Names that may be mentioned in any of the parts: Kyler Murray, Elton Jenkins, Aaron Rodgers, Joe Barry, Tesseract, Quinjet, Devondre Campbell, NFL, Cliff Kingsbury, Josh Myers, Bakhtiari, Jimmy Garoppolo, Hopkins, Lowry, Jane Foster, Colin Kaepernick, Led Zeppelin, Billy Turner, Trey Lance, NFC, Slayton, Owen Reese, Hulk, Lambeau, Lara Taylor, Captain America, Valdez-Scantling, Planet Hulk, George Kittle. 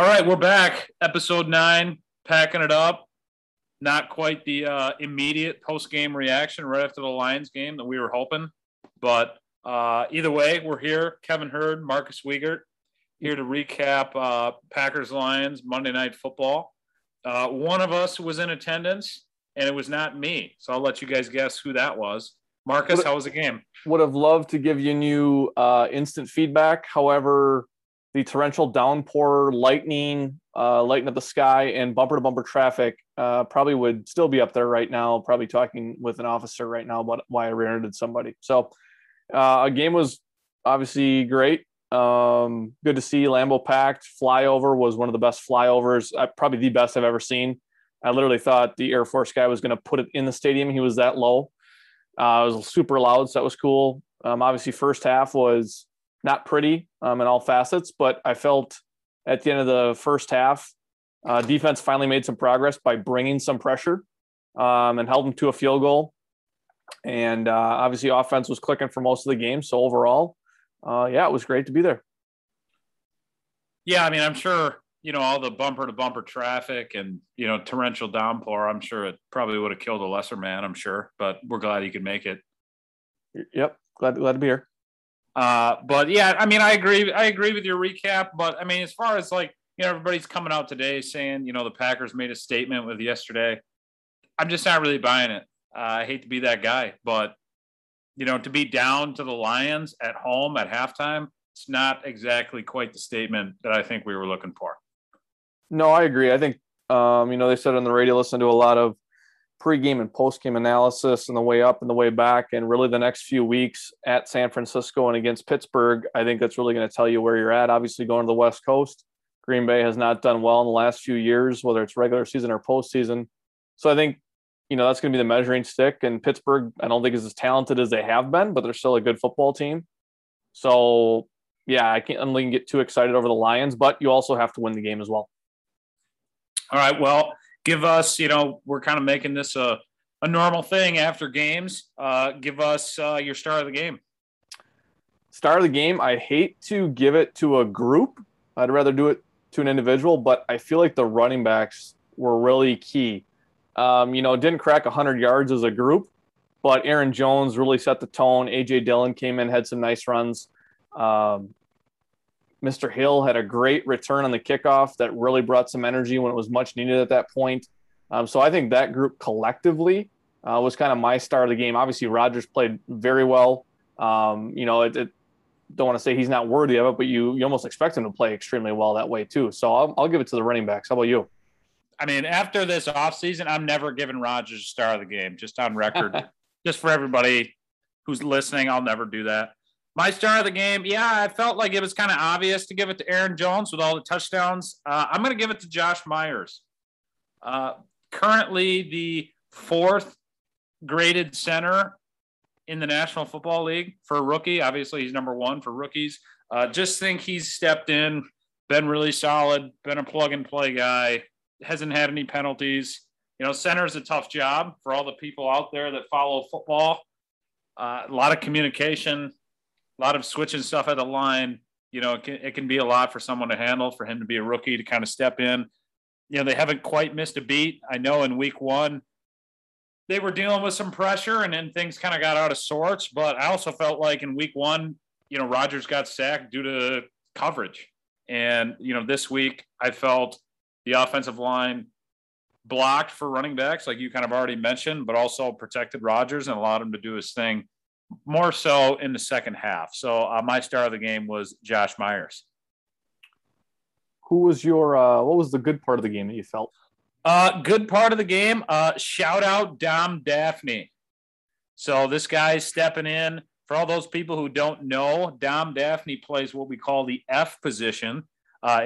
All right, we're back. Episode 9, packing it up. Not quite the immediate post-game reaction right after the Lions game that we were hoping. But either way, we're here. Kevin Hurd, Marcus Wiegert, here to recap Packers-Lions Monday Night Football. One of us was in attendance, and it was not me. So I'll let you guys guess who that was. Marcus, how was the game? Would have loved to give you new instant feedback. However, the torrential downpour, lightning, lighting up the sky, and bumper-to-bumper traffic probably would still be up there right now, probably talking with an officer right now about why I rear-ended somebody. So a game was obviously great. Good to see Lambeau packed. Flyover was one of the best flyovers, probably the best I've ever seen. I literally thought the Air Force guy was going to put it in the stadium. He was that low. It was super loud, so that was cool. Obviously, first half was not pretty in all facets, but I felt at the end of the first half, defense finally made some progress by bringing some pressure and held them to a field goal. And obviously offense was clicking for most of the game. So overall, it was great to be there. Yeah, I mean, I'm sure, you know, all the bumper-to-bumper traffic and, you know, torrential downpour, I'm sure it probably would have killed a lesser man, I'm sure. But we're glad he could make it. Yep, glad to be here. But yeah, I mean, I agree with your recap, but I mean, as far as like, you know, everybody's coming out today saying, you know, the Packers made a statement with yesterday. I'm just not really buying it. I hate to be that guy, but you know, to be down to the Lions at home at halftime, it's not exactly quite the statement that I think we were looking for. No, I agree. I think, you know, they said on the radio, listen to a lot of pregame and postgame analysis and the way up and the way back, and really the next few weeks at San Francisco and against Pittsburgh, I think that's really going to tell you where you're at. Obviously, going to the West Coast, Green Bay has not done well in the last few years, whether it's regular season or postseason. So I think, you know, that's going to be the measuring stick. And Pittsburgh, I don't think is as talented as they have been, but they're still a good football team. So, yeah, I'm going to get too excited over the Lions, but you also have to win the game as well. All right, well, give us, you know, we're kind of making this a normal thing after games. Give us your star of the game. Star of the game, I hate to give it to a group. I'd rather do it to an individual, but I feel like the running backs were really key. You know, didn't crack 100 yards as a group, but Aaron Jones really set the tone. A.J. Dillon came in, had some nice runs. Mr. Hill had a great return on the kickoff that really brought some energy when it was much needed at that point. So I think that group collectively was kind of my star of the game. Obviously, Rodgers played very well. You know, don't want to say he's not worthy of it, but you almost expect him to play extremely well that way too. So I'll give it to the running backs. How about you? I mean, after this offseason, I'm never giving Rodgers a star of the game, just on record. Just for everybody who's listening, I'll never do that. My star of the game, yeah, I felt like it was kind of obvious to give it to Aaron Jones with all the touchdowns. I'm going to give it to Josh Myers. Currently the 4th graded center in the National Football League for a rookie. Obviously, he's number 1 for rookies. Just think he's stepped in, been really solid, been a plug-and-play guy, hasn't had any penalties. You know, center is a tough job for all the people out there that follow football. A lot of communication. A lot of switching stuff at the line. You know, it can be a lot for someone to handle, for him to be a rookie to kind of step in. You know, they haven't quite missed a beat. I know in week 1, they were dealing with some pressure and then things kind of got out of sorts. But I also felt like in week 1, you know, Rodgers got sacked due to coverage. And, you know, this week I felt the offensive line blocked for running backs, like you kind of already mentioned, but also protected Rodgers and allowed him to do his thing. More so in the second half. So my star of the game was Josh Myers. Who was your what was the good part of the game that you felt? Good part of the game, shout out Dom Daphne. So this guy's stepping in. For all those people who don't know, Dom Daphne plays what we call the F position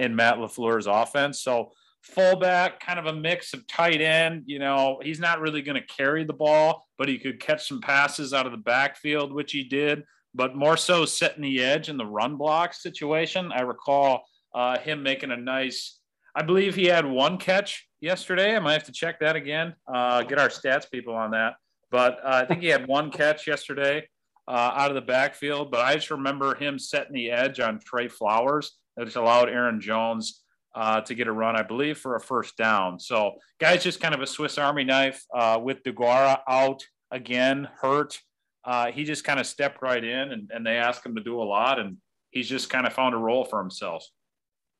in Matt LaFleur's offense. So fullback, kind of a mix of tight end. You know, he's not really going to carry the ball, but he could catch some passes out of the backfield, which he did, but more so setting the edge in the run block situation. I recall him making a nice, I believe he had 1 catch yesterday. I might have to check that again, get our stats people on that. But I think he had 1 catch yesterday out of the backfield, but I just remember him setting the edge on Trey Flowers that allowed Aaron Jones to get a run, I believe, for a first down. So guys, just kind of a Swiss Army knife with DeGuara out again, hurt. He just kind of stepped right in, and they asked him to do a lot, and he's just kind of found a role for himself.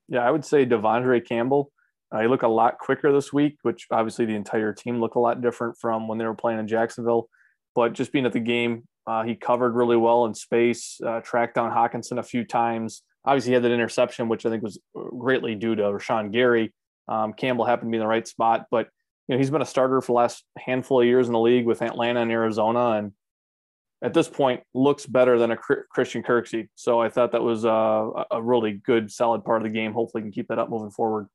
Yeah, I would say Devondre Campbell. He looked a lot quicker this week, which obviously the entire team looked a lot different from when they were playing in Jacksonville. But just being at the game, he covered really well in space, tracked down Hawkinson a few times. Obviously, he had that interception, which I think was greatly due to Rashawn Gary. Campbell happened to be in the right spot, but you know, he's been a starter for the last handful of years in the league with Atlanta and Arizona, and at this point looks better than a Christian Kirksey. So I thought that was a really good, solid part of the game. Hopefully, can keep that up moving forward.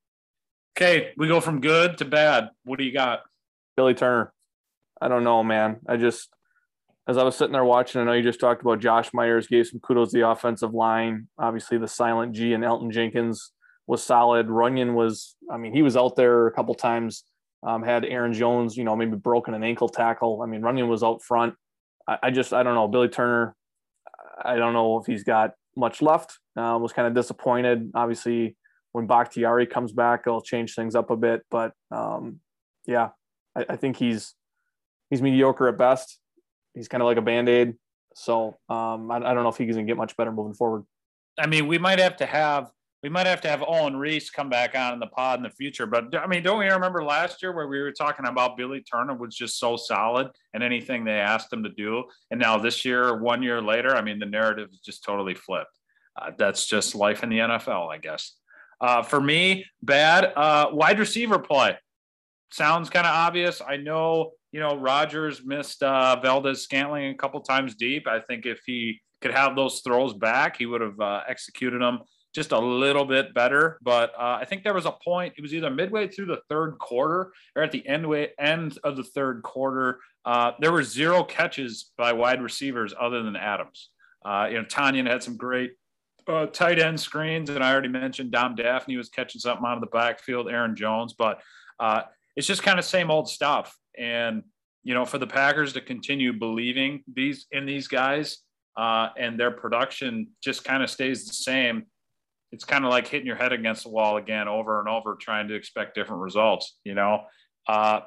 Okay, we go from good to bad. What do you got? Billy Turner. I don't know, man. I just, as I was sitting there watching, I know you just talked about Josh Myers, gave some kudos to the offensive line. Obviously, the silent G and Elton Jenkins was solid. Runyon was, I mean, he was out there a couple times, had Aaron Jones, you know, maybe broken an ankle tackle. I mean, Runyon was out front. I don't know. Billy Turner, I don't know if he's got much left. Was kind of disappointed. Obviously, when Bakhtiari comes back, it'll change things up a bit. But, yeah, I think he's mediocre at best. He's kind of like a Band-Aid. So I don't know if he's going to get much better moving forward. I mean, we might have to have Owen Reese come back on in the pod in the future. But, I mean, don't we remember last year where we were talking about Billy Turner was just so solid and anything they asked him to do? And now this year, 1 year later, I mean, the narrative is just totally flipped. That's just life in the NFL, I guess. For me, bad wide receiver play. Sounds kind of obvious. I know, you know, Rodgers missed Valdez-Scantling a couple times deep. I think if he could have those throws back, he would have executed them just a little bit better. But I think there was a point, it was either midway through the third quarter or at the end of the third quarter, there were zero catches by wide receivers other than Adams. You know, Tanyan had some great tight end screens, and I already mentioned Dom Daphne was catching something out of the backfield, Aaron Jones, but it's just kind of same old stuff. And, you know, for the Packers to continue believing in these guys and their production just kind of stays the same, it's kind of like hitting your head against the wall again over and over, trying to expect different results, you know.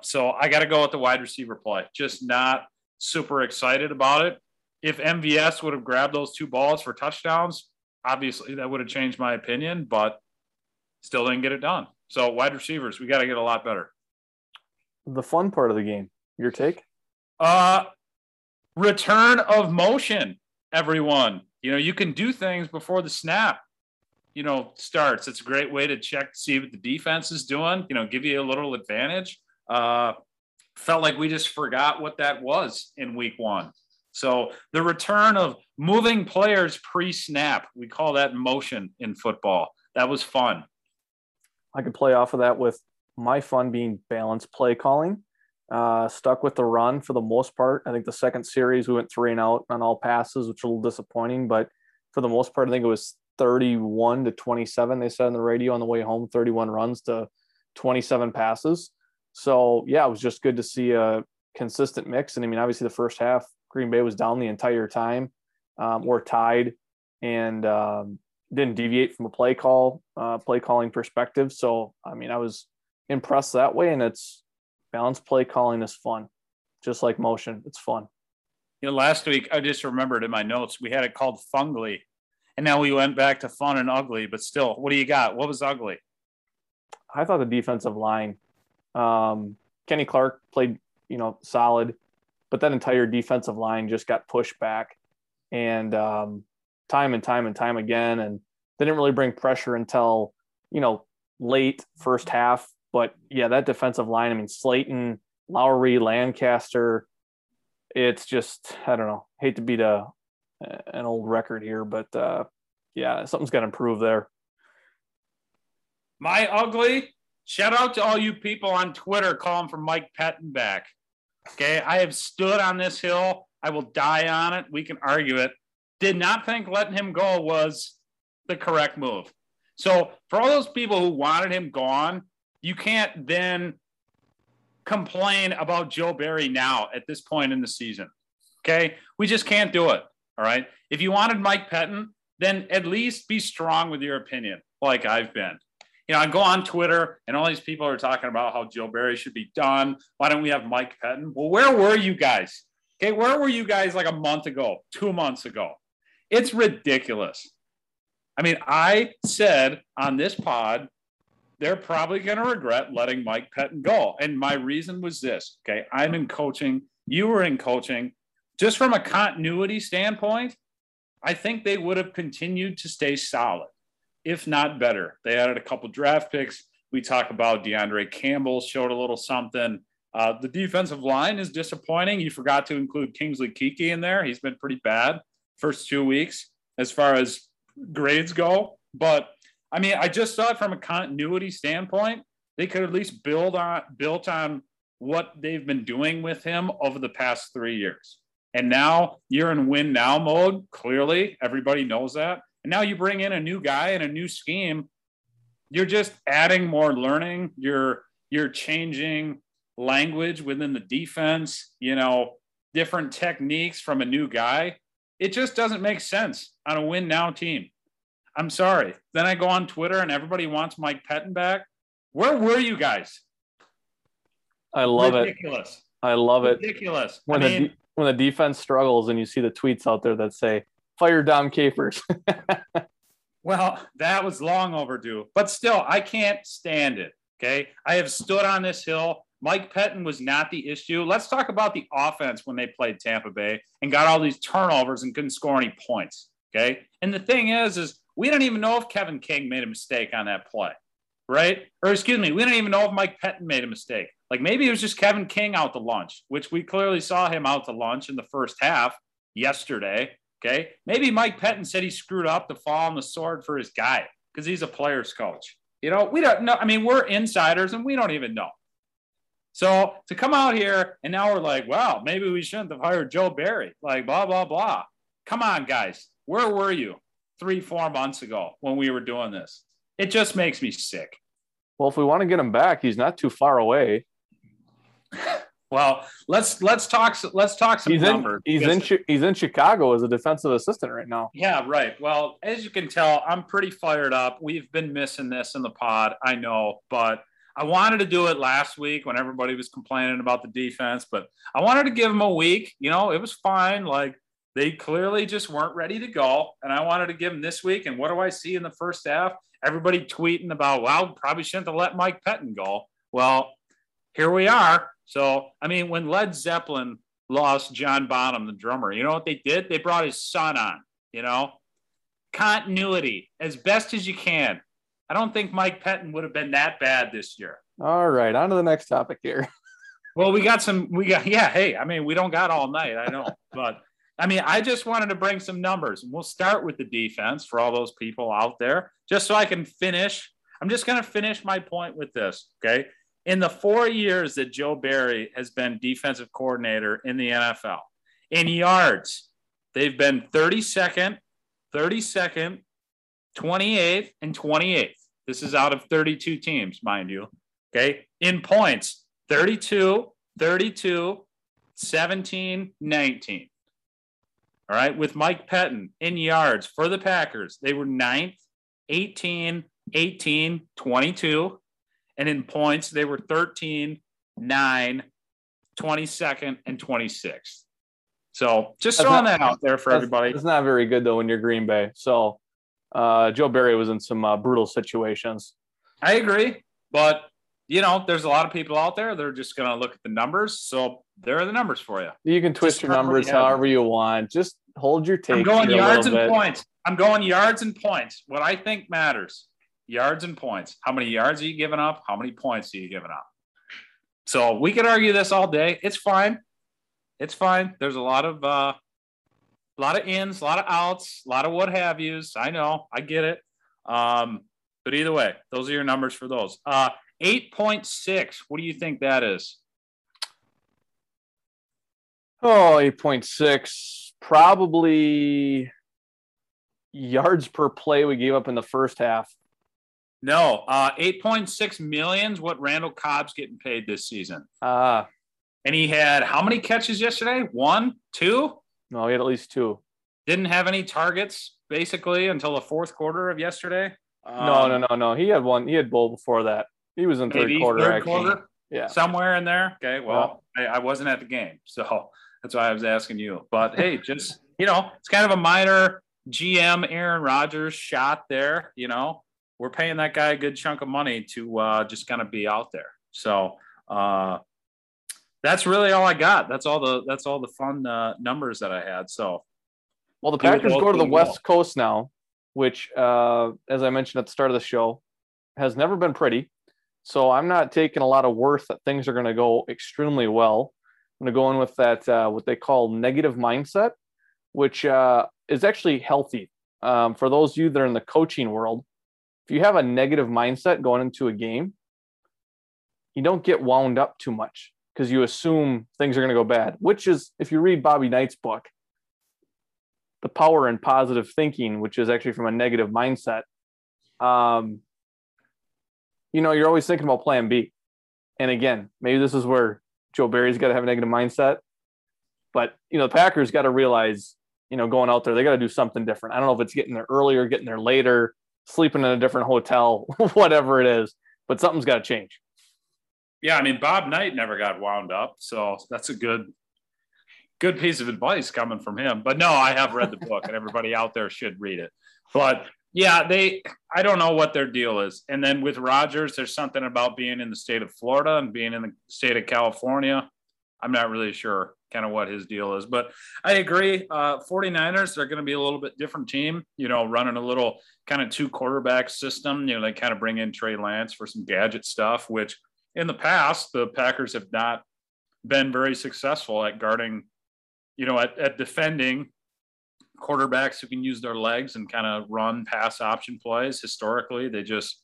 So I got to go with the wide receiver play. Just not super excited about it. If MVS would have grabbed those two balls for touchdowns, obviously that would have changed my opinion, but still didn't get it done. So wide receivers, we got to get a lot better. The fun part of the game, your take? Return of motion, everyone. You know, you can do things before the snap, you know, starts. It's a great way to check, see what the defense is doing, you know, give you a little advantage. Felt like we just forgot what that was in week 1. So the return of moving players pre-snap, we call that motion in football. That was fun. I could play off of that with my fun being balanced play calling. Stuck with the run for the most part. I think the second series we went 3 and out on all passes, which was a little disappointing. But for the most part, I think it was 31-27. They said on the radio on the way home, 31 runs to 27 passes. So, yeah, it was just good to see a consistent mix. And, I mean, obviously the first half, Green Bay was down the entire time or tied and didn't deviate from a play calling perspective. So, I mean, I was impressed that way. And it's balanced play calling is fun, just like motion. It's fun. You know, last week, I just remembered in my notes, we had it called Fungly. And now we went back to fun and ugly, but still, what do you got? What was ugly? I thought the defensive line, Kenny Clark played, you know, solid. But that entire defensive line just got pushed back and time again. And they didn't really bring pressure until, you know, late first half. But, yeah, that defensive line, I mean, Slayton, Lowry, Lancaster, it's just, I don't know, hate to beat an old record here. But, yeah, something's got to improve there. My ugly, shout out to all you people on Twitter calling for Mike Pettine back. Okay, I have stood on this hill. I will die on it. We can argue it. Did not think letting him go was the correct move. So for all those people who wanted him gone, you can't then complain about Joe Barry now at this point in the season. Okay, we just can't do it. All right. If you wanted Mike Pettine, then at least be strong with your opinion like I've been. you know, I go on Twitter and all these people are talking about how Joe Barry should be done. Why don't we have Mike Pettine? Well, where were you guys? Okay, where were you guys like a month ago, 2 months ago? It's ridiculous. I mean, I said on this pod, they're probably going to regret letting Mike Pettine go. And my reason was this, okay, I'm in coaching. You were in coaching. Just from a continuity standpoint, I think they would have continued to stay solid, if not better. They added a couple draft picks. We talk about Devondre Campbell showed a little something. The defensive line is disappointing. You forgot to include Kingsley Kiki in there. He's been pretty bad first 2 weeks as far as grades go. But, I mean, I just thought from a continuity standpoint, they could at least built on what they've been doing with him over the past 3 years. And now you're in win now mode. Clearly, everybody knows that. And now you bring in a new guy and a new scheme. You're just adding more learning. You're changing language within the defense, you know, different techniques from a new guy. It just doesn't make sense on a win now team. I'm sorry. Then I go on Twitter and everybody wants Mike Pettine back. Where were you guys? I love it. I love it. Ridiculous. When the defense struggles and you see the tweets out there that say, fire Dom Capers. Well, that was long overdue, but still, I can't stand it, okay? I have stood on this hill. Mike Pettine was not the issue. Let's talk about the offense when they played Tampa Bay and got all these turnovers and couldn't score any points, okay? And the thing is we don't even know if Kevin King made a mistake on that play, right? Or excuse me, we don't even know if Mike Pettine made a mistake. Like maybe it was just Kevin King out to lunch, which we clearly saw him out to lunch in the first half yesterday. Okay, maybe Mike Pettine said he screwed up to fall on the sword for his guy because he's a player's coach. You know, we don't know. I mean, we're insiders and we don't even know. So to come out here and now we're like, wow, maybe we shouldn't have hired Joe Barry, like blah, blah, blah. Come on, guys. Where were you 3-4 months ago when we were doing this? It just makes me sick. Well, if we want to get him back, he's not too far away. Well, let's talk some numbers. He's in Chicago as a defensive assistant right now. Yeah, right. Well, as you can tell, I'm pretty fired up. We've been missing this in the pod, I know, but I wanted to do it last week when everybody was complaining about the defense, but I wanted to give them a week. You know, it was fine. Like, they clearly just weren't ready to go, and I wanted to give them this week. And what do I see in the first half? Everybody tweeting about, wow, probably shouldn't have let Mike Pettine go. Well, here we are. So, I mean, when Led Zeppelin lost John Bonham, the drummer, you know what they did? They brought his son on, you know? Continuity, as best as you can. I don't think Mike Pettine would have been that bad this year. All right, on to the next topic here. Well, we don't got all night, I know. But, I mean, I just wanted to bring some numbers. And we'll start with the defense for all those people out there, just so I can finish. I'm just going to finish my point with this, okay? In the 4 years that Joe Barry has been defensive coordinator in the NFL, in yards, they've been 32nd, 28th, and 28th. This is out of 32 teams, mind you. Okay. In points, 32, 17, 19. All right. With Mike Pettine in yards for the Packers, they were 9th, 18, 22. And in points, they were 13, 9, 22nd, and 26th. So just throwing that out there for everybody. It's not very good, though, when you're Green Bay. So Joe Barry was in some brutal situations. I agree. But, you know, there's a lot of people out there that are just going to look at the numbers. So there are the numbers for you. You can twist your numbers however you want. Just hold your take. I'm going yards and points. What I think matters. Yards and points. How many yards are you giving up? How many points are you giving up? So we could argue this all day. It's fine. There's a lot of ins, a lot of outs, a lot of what have yous. I know. I get it. But either way, those are your numbers for those. 8.6. What do you think that is? Oh, 8.6. Probably yards per play we gave up in the first half. No, $8.6 million is what Randall Cobb's getting paid this season. And he had how many catches yesterday? One? Two? No, he had at least two. Didn't have any targets, basically, until the fourth quarter of yesterday. No. He had one. He had bowl before that. He was in third quarter. Yeah, somewhere in there. Okay. Well, yeah. I wasn't at the game, so that's why I was asking you. But hey, just it's kind of a minor GM Aaron Rodgers shot there. We're paying that guy a good chunk of money to just kind of be out there. So that's really all I got. That's all the fun numbers that I had. So, well, the Packers go to the West Coast now, which, as I mentioned at the start of the show, has never been pretty. So I'm not taking a lot of worth that things are going to go extremely well. I'm going to go in with that, what they call negative mindset, which is actually healthy. For those of you that are in the coaching world, if you have a negative mindset going into a game, you don't get wound up too much because you assume things are going to go bad, which is, if you read Bobby Knight's book, The Power in Positive Thinking, which is actually from a negative mindset, you're always thinking about plan B. And again, maybe this is where Joe Barry's got to have a negative mindset. But, the Packers got to realize, going out there, they got to do something different. I don't know if it's getting there earlier, getting there later, sleeping in a different hotel, whatever it is. But something's got to change. Yeah, Bob Knight never got wound up. So that's a good piece of advice coming from him. But no, I have read the book and everybody out there should read it. But yeah, I don't know what their deal is. And then with Rodgers, there's something about being in the state of Florida and being in the state of California. I'm not really sure kind of what his deal is, but I agree. 49ers, they're going to be a little bit different team, running a little kind of two quarterback system. They kind of bring in Trey Lance for some gadget stuff, which in the past, the Packers have not been very successful at guarding, at defending quarterbacks who can use their legs and kind of run pass option plays. Historically, they just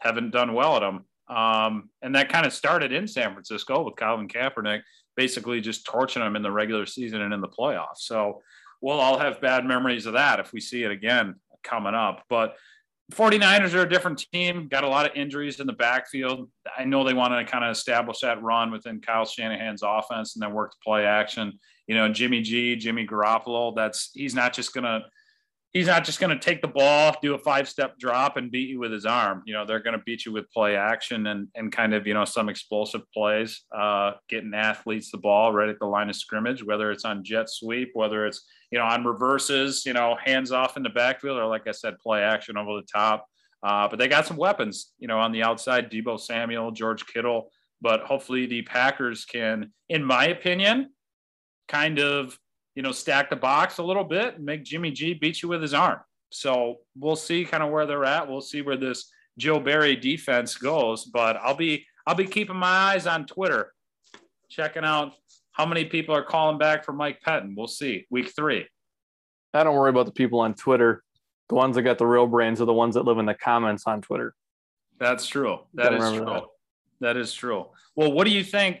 haven't done well at them. And that kind of started in San Francisco with Colin Kaepernick, basically just torching them in the regular season and in the playoffs. So we'll all have bad memories of that if we see it again coming up. But 49ers are a different team, got a lot of injuries in the backfield. I know they want to kind of establish that run within Kyle Shanahan's offense and then work to play action. Jimmy Garoppolo, he's not just going to take the ball, do a 5-step drop and beat you with his arm. They're going to beat you with play action and kind of, some explosive plays, getting athletes the ball right at the line of scrimmage, whether it's on jet sweep, whether it's, on reverses, hands off in the backfield, or like I said, play action over the top. But they got some weapons, on the outside, Debo Samuel, George Kittle, but hopefully the Packers can, in my opinion, kind of, stack the box a little bit and make Jimmy G beat you with his arm. So we'll see kind of where they're at. We'll see where this Joe Barry defense goes, but I'll be keeping my eyes on Twitter, checking out how many people are calling back for Mike Pettine. We'll see week 3. I don't worry about the people on Twitter. The ones that got the real brains are the ones that live in the comments on Twitter. That's true. That is true. Well, what do you think?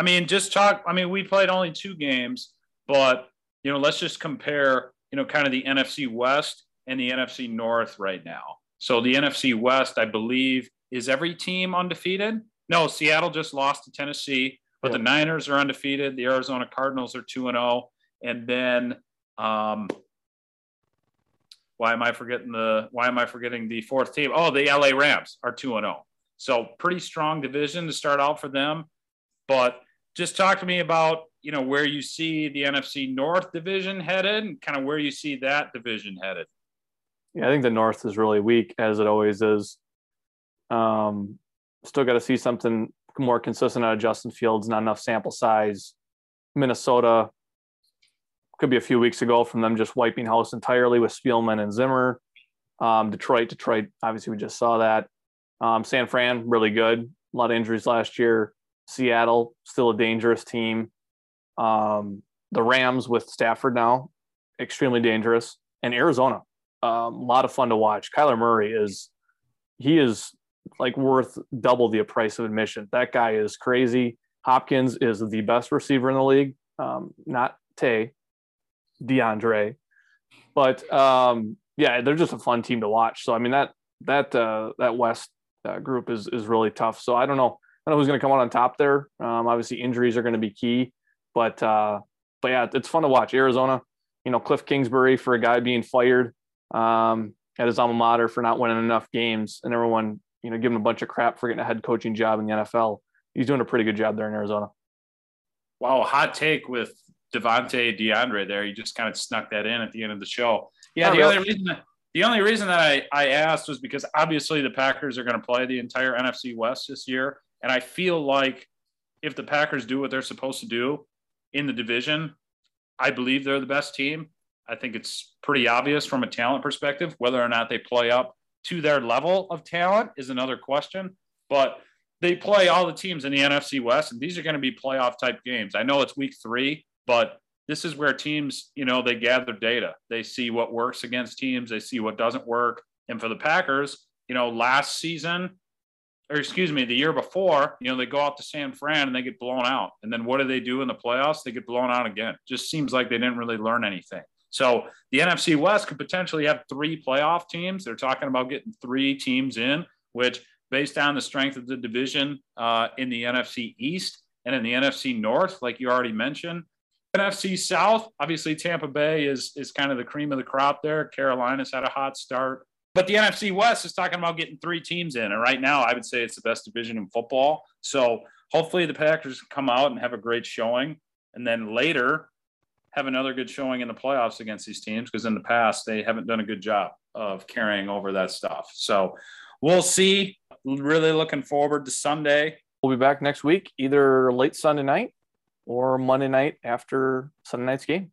We played only 2 games, but let's just compare, kind of the NFC West and the NFC North right now. So the NFC West, I believe, is every team undefeated? No, Seattle just lost to Tennessee, but The Niners are undefeated. The Arizona Cardinals are 2-0. And then why am I forgetting the 4th team? Oh, the LA Rams are 2-0. So pretty strong division to start out for them. But just talk to me about, where you see the NFC North division headed and kind of where you see that division headed. Yeah, I think the North is really weak, as it always is. Still got to see something more consistent out of Justin Fields, not enough sample size. Minnesota could be a few weeks ago from them just wiping house entirely with Spielman and Zimmer. Detroit, obviously we just saw that. San Fran, really good. A lot of injuries last year. Seattle, still a dangerous team. The Rams with Stafford now, extremely dangerous. And Arizona, a lot of fun to watch. Kyler Murray is like worth double the price of admission. That guy is crazy. Hopkins is the best receiver in the league. DeAndre. But they're just a fun team to watch. So, that West group is really tough. So I don't know who's going to come out on top there. Obviously, injuries are going to be key, but yeah, it's fun to watch. Arizona, Cliff Kingsbury, for a guy being fired, at his alma mater for not winning enough games, and everyone, you know, give him a bunch of crap for getting a head coaching job in the NFL. He's doing a pretty good job there in Arizona. Wow, hot take with Devontae DeAndre there. You just kind of snuck that in at the end of the show. Yeah, the only reason that I asked was because obviously the Packers are going to play the entire NFC West this year, and I feel like if the Packers do what they're supposed to do in the division, I believe they're the best team. I think it's pretty obvious from a talent perspective. Whether or not they play up to their level of talent is another question, but they play all the teams in the NFC West, and these are going to be playoff type games. I know it's week 3, but this is where teams, you know, they gather data. They see what works against teams. They see what doesn't work. And for the Packers, you know, the year before, you know, they go out to San Fran and they get blown out. And then what do they do in the playoffs? They get blown out again. Just seems like they didn't really learn anything. So the NFC West could potentially have 3 playoff teams. They're talking about getting 3 teams in, which based on the strength of the division in the NFC East and in the NFC North, like you already mentioned, NFC South, obviously Tampa Bay is kind of the cream of the crop there. Carolina's had a hot start. But the NFC West is talking about getting 3 teams in. And right now, I would say it's the best division in football. So hopefully the Packers come out and have a great showing. And then later, have another good showing in the playoffs against these teams, because in the past, they haven't done a good job of carrying over that stuff. So we'll see. Really looking forward to Sunday. We'll be back next week, either late Sunday night or Monday night after Sunday night's game.